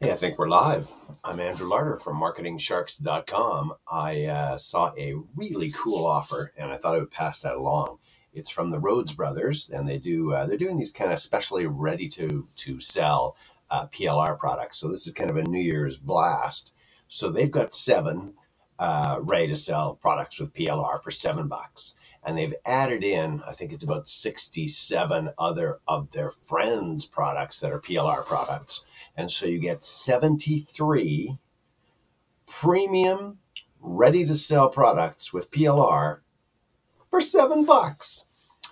Hey, I think we're live. I'm Andrew Larder from MarketingSharks.com. I saw a really cool offer, and I thought I would pass that along. It's from the Rhodes Brothers, and they they're doing these kind of specially ready to sell PLR products. So this is kind of a New Year's blast. So they've got 7 ready to sell products with PLR for $7, and they've added in, I think it's about 67 other of their friends' products that are PLR products. And so you get 73 premium ready-to-sell products with PLR for $7.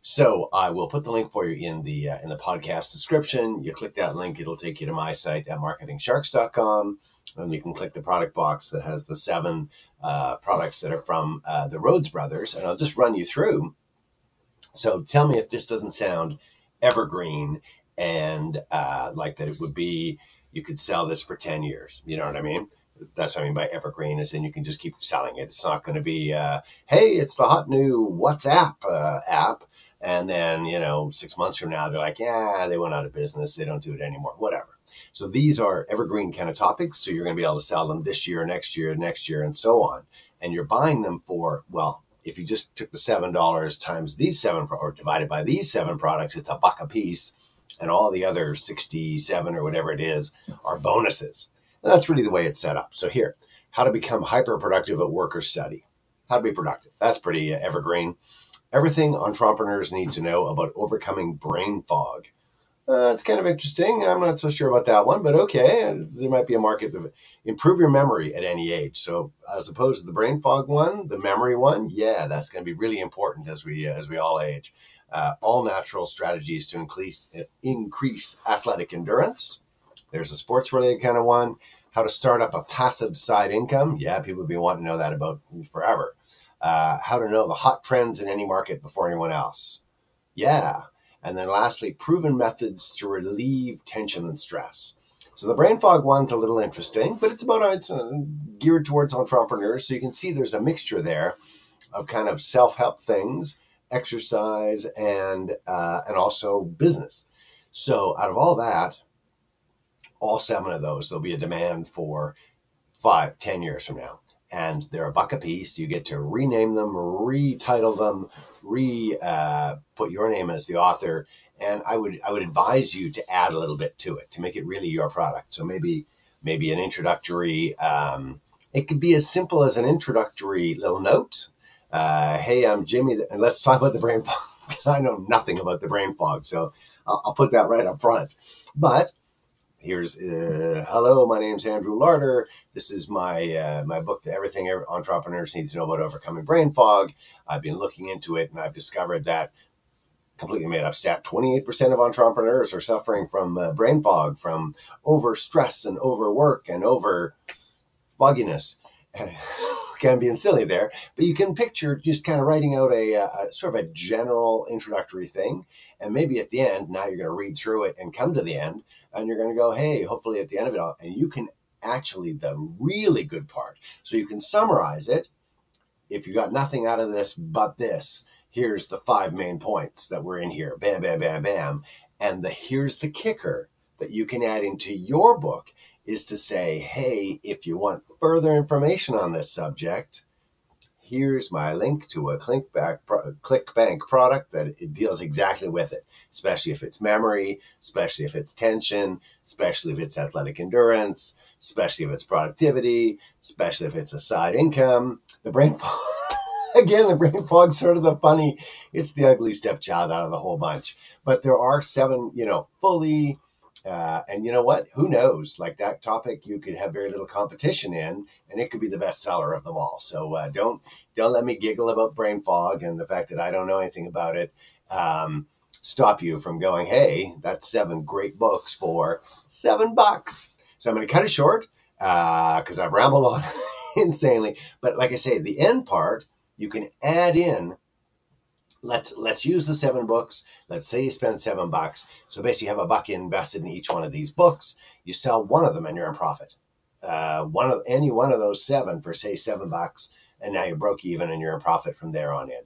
So I will put the link for you in the podcast description. You click that link, it'll take you to my site at MarketingSharks.com, and you can click the product box that has the 7 products that are from the Rhodes Brothers, and I'll just run you through. So tell me if this doesn't sound evergreen and like that it would be, you could sell this for 10 years. You know what I mean? That's what I mean by evergreen, is in you can just keep selling it. It's not going to be, hey, it's the hot new WhatsApp app. And then, 6 months from now, they're like, yeah, they went out of business. They don't do it anymore, whatever. So these are evergreen kind of topics. So you're going to be able to sell them this year, next year, and so on. And you're buying them for, well, if you just took the $7 times these 7 or divided by these 7 products, it's $1 a piece. And all the other 67 or whatever it is are bonuses. And that's really the way it's set up. So here, how to become hyper-productive at work or study. How to be productive. That's pretty evergreen. Everything entrepreneurs need to know about overcoming brain fog. It's kind of interesting. I'm not so sure about that one, but okay. There might be a market. Improve your memory at any age. So as opposed to the brain fog one, the memory one, yeah, that's going to be really important as we all age. All natural strategies to increase athletic endurance. There's a sports-related kind of one. How to start up a passive side income. Yeah, people have been wanting to know that about forever. How to know the hot trends in any market before anyone else. Yeah. And then lastly, proven methods to relieve tension and stress. So the brain fog one's a little interesting, but it's geared towards entrepreneurs. So you can see there's a mixture there of kind of self-help things, exercise, and also business. So out of all that, all 7 of those, there'll be a demand for 5-10 years from now. And they're $1 a piece. You get to rename them, retitle them, put your name as the author. And I would advise you to add a little bit to it to make it really your product. So maybe an introductory, it could be as simple as an introductory little note. Hey, I'm Jimmy, and let's talk about the brain fog. I know nothing about the brain fog, so I'll put that right up front. But here's, hello, my name's Andrew Larder. This is my book, Everything Entrepreneurs Need to Know About Overcoming Brain Fog. I've been looking into it, and I've discovered that, completely made up stat, 28% of entrepreneurs are suffering from brain fog, from over stress and overwork and over fogginess. Can be silly there, but you can picture just kind of writing out a sort of a general introductory thing, and maybe at the end, now you're going to read through it and come to the end, and you're going to go, hey, hopefully at the end of it all, and you can actually, the really good part, so you can summarize it, if you got nothing out of this but this, here's the 5 main points that were in here, bam, bam, bam, bam, and here's the kicker that you can add into your book, is to say, hey, if you want further information on this subject, here's my link to a ClickBank product that it deals exactly with it, especially if it's memory, especially if it's tension, especially if it's athletic endurance, especially if it's productivity, especially if it's a side income. The brain fog, again, the brain fog's sort of the funny, it's the ugly stepchild out of the whole bunch. But there are 7, fully... and you know what? Who knows? Like that topic, you could have very little competition in, and it could be the best seller of them all. So don't let me giggle about brain fog and the fact that I don't know anything about it stop you from going, hey, that's 7 great books for $7. So I'm going to cut it short because I've rambled on insanely. But like I say, the end part, you can add in. Let's use the 7 books. Let's say you spend $7. So basically you have $1 invested in each one of these books. You sell one of them and you're in profit. Any one of those 7 for say $7. And now you're broke even and you're in profit from there on in.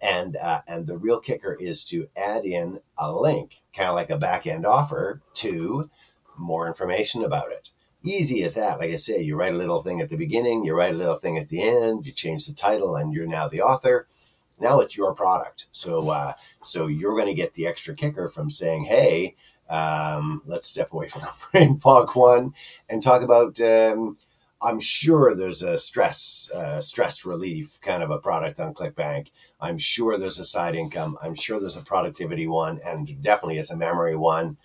And the real kicker is to add in a link, kind of like a back end offer to more information about it. Easy as that. Like I say, you write a little thing at the beginning, you write a little thing at the end, you change the title, and you're now the author. Now it's your product. So you're going to get the extra kicker from saying, hey, let's step away from brain fog one and talk about, I'm sure there's a stress relief kind of a product on ClickBank. I'm sure there's a side income. I'm sure there's a productivity one, and definitely is a memory one.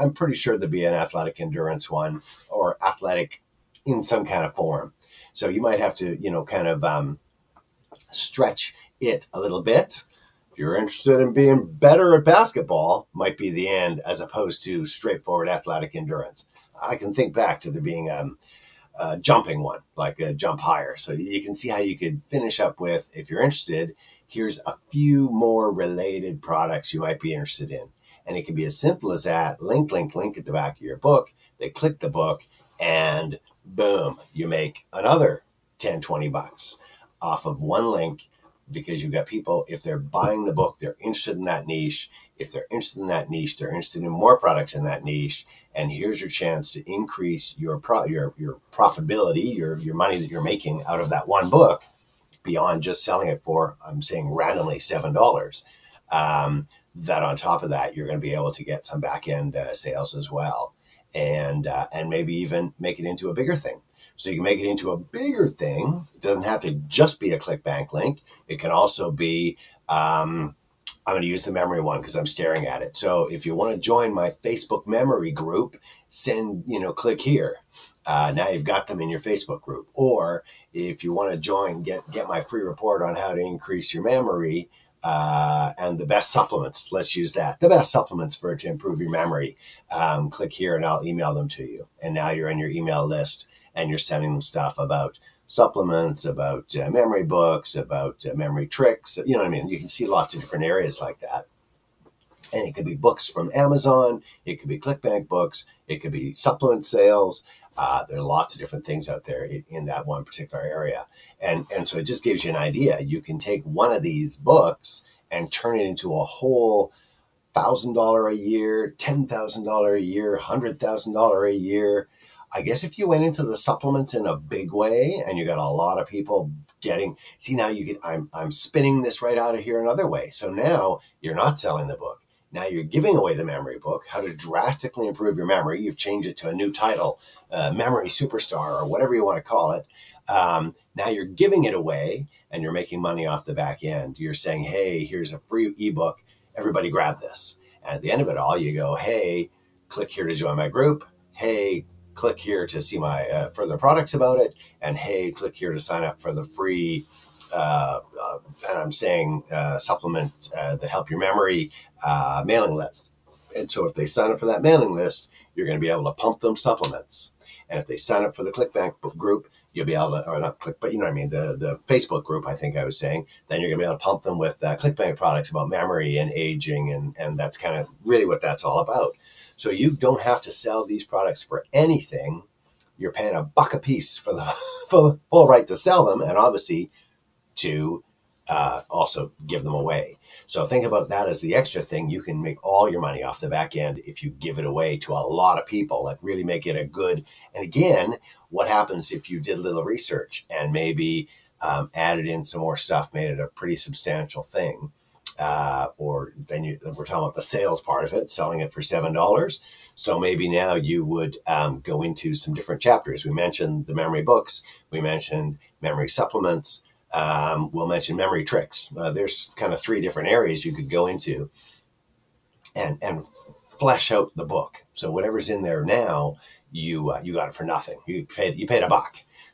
I'm pretty sure there'd be an athletic endurance one, or athletic in some kind of form. So you might have to, kind of stretch it a little bit. If you're interested in being better at basketball, might be the end, as opposed to straightforward athletic endurance. I can think back to there being a jumping one, like a jump higher. So you can see how you could finish up with, if you're interested, here's a few more related products you might be interested in. And it can be as simple as that, link at the back of your book. They click the book and boom, you make another $10-20 off of one link, because you've got people, if they're buying the book, they're interested in that niche. If they're interested in that niche, they're interested in more products in that niche. And here's your chance to increase your profitability, your money that you're making out of that one book beyond just selling it for, I'm saying randomly, $7. That on top of that, you're going to be able to get some back-end sales as well, and maybe even make it into a bigger thing. So you can make it into a bigger thing. It doesn't have to just be a ClickBank link. It can also be, I'm going to use the memory one because I'm staring at it. So if you want to join my Facebook memory group, click here. Now you've got them in your Facebook group. Or if you want to join, get my free report on how to increase your memory, and the best supplements, let's use that. The best supplements to improve your memory. Click here and I'll email them to you. And now you're in your email list and you're sending them stuff about supplements, about memory books, about memory tricks. You know what I mean? You can see lots of different areas like that. And it could be books from Amazon. It could be ClickBank books. It could be supplement sales. There are lots of different things out there in that one particular area. And so it just gives you an idea. You can take one of these books and turn it into a whole $1,000 a year, $10,000 a year, $100,000 a year. I guess if you went into the supplements in a big way and you got a lot of people getting, see now you can, I'm spinning this right out of here another way. So now you're not selling the book. Now you're giving away the memory book, how to drastically improve your memory. You've changed it to a new title, Memory Superstar, or whatever you want to call it. Now you're giving it away and you're making money off the back end. You're saying, hey, here's a free ebook. Everybody grab this. And at the end of it all, you go, hey, click here to join my group. Hey, click here to see my further products about it. And hey, click here to sign up for the free supplement that help your memory mailing list. And so if they sign up for that mailing list, you're going to be able to pump them supplements. And if they sign up for the ClickBank group, you'll be able to, or not click, but you know what I mean, the Facebook group, I think I was saying, then you're going to be able to pump them with ClickBank products about memory and aging. And that's kind of really what that's all about. So you don't have to sell these products for anything. You're paying $1 a piece for the full right to sell them, and obviously to also give them away. So think about that as the extra thing. You can make all your money off the back end if you give it away to a lot of people, like really make it a good. And again, what happens if you did a little research and maybe added in some more stuff, made it a pretty substantial thing? Or then we're talking about the sales part of it, selling it for $7. So maybe now you would go into some different chapters. We mentioned the memory books. We mentioned memory supplements. We'll mention memory tricks. There's kind of three different areas you could go into and flesh out the book. So whatever's in there now, you got it for nothing. You paid $1.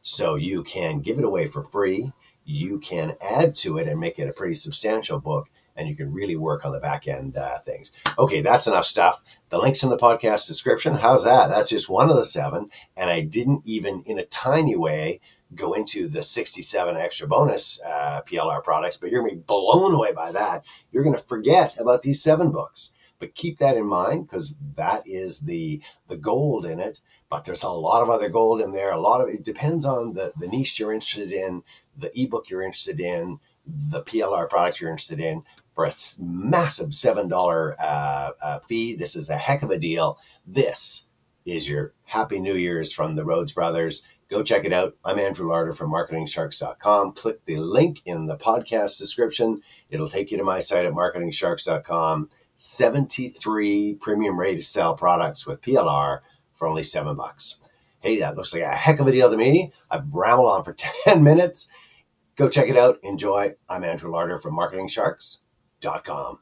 So you can give it away for free. You can add to it and make it a pretty substantial book. And you can really work on the back end things. Okay, that's enough stuff. The link's in the podcast description. How's that? That's just one of the 7. And I didn't even, in a tiny way, go into the 67 extra bonus PLR products, but you're going to be blown away by that. You're going to forget about these 7 books. But keep that in mind, because that is the gold in it. But there's a lot of other gold in there. A lot of it depends on the niche you're interested in, the ebook you're interested in, the PLR product you're interested in. For a massive $7 fee, this is a heck of a deal. This is your Happy New Year's from the Rhodes Brothers. Go check it out. I'm Andrew Larder from MarketingSharks.com. Click the link in the podcast description. It'll take you to my site at MarketingSharks.com. 73 premium ready to sell products with PLR for only $7. Hey, that looks like a heck of a deal to me. I've rambled on for 10 minutes. Go check it out. Enjoy. I'm Andrew Larder from MarketingSharks.com.